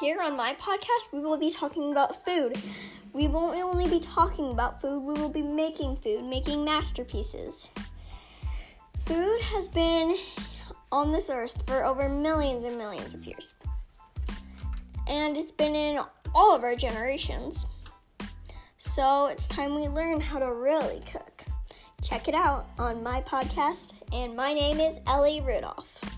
Here on my podcast, we will be talking about food. We won't only be talking about food, we will be making food, making masterpieces. Food has been on this earth for over millions and millions of years. And it's been in all of our generations. So it's time we learn how to really cook. Check it out on my podcast, and my name is Ellie Rudolph.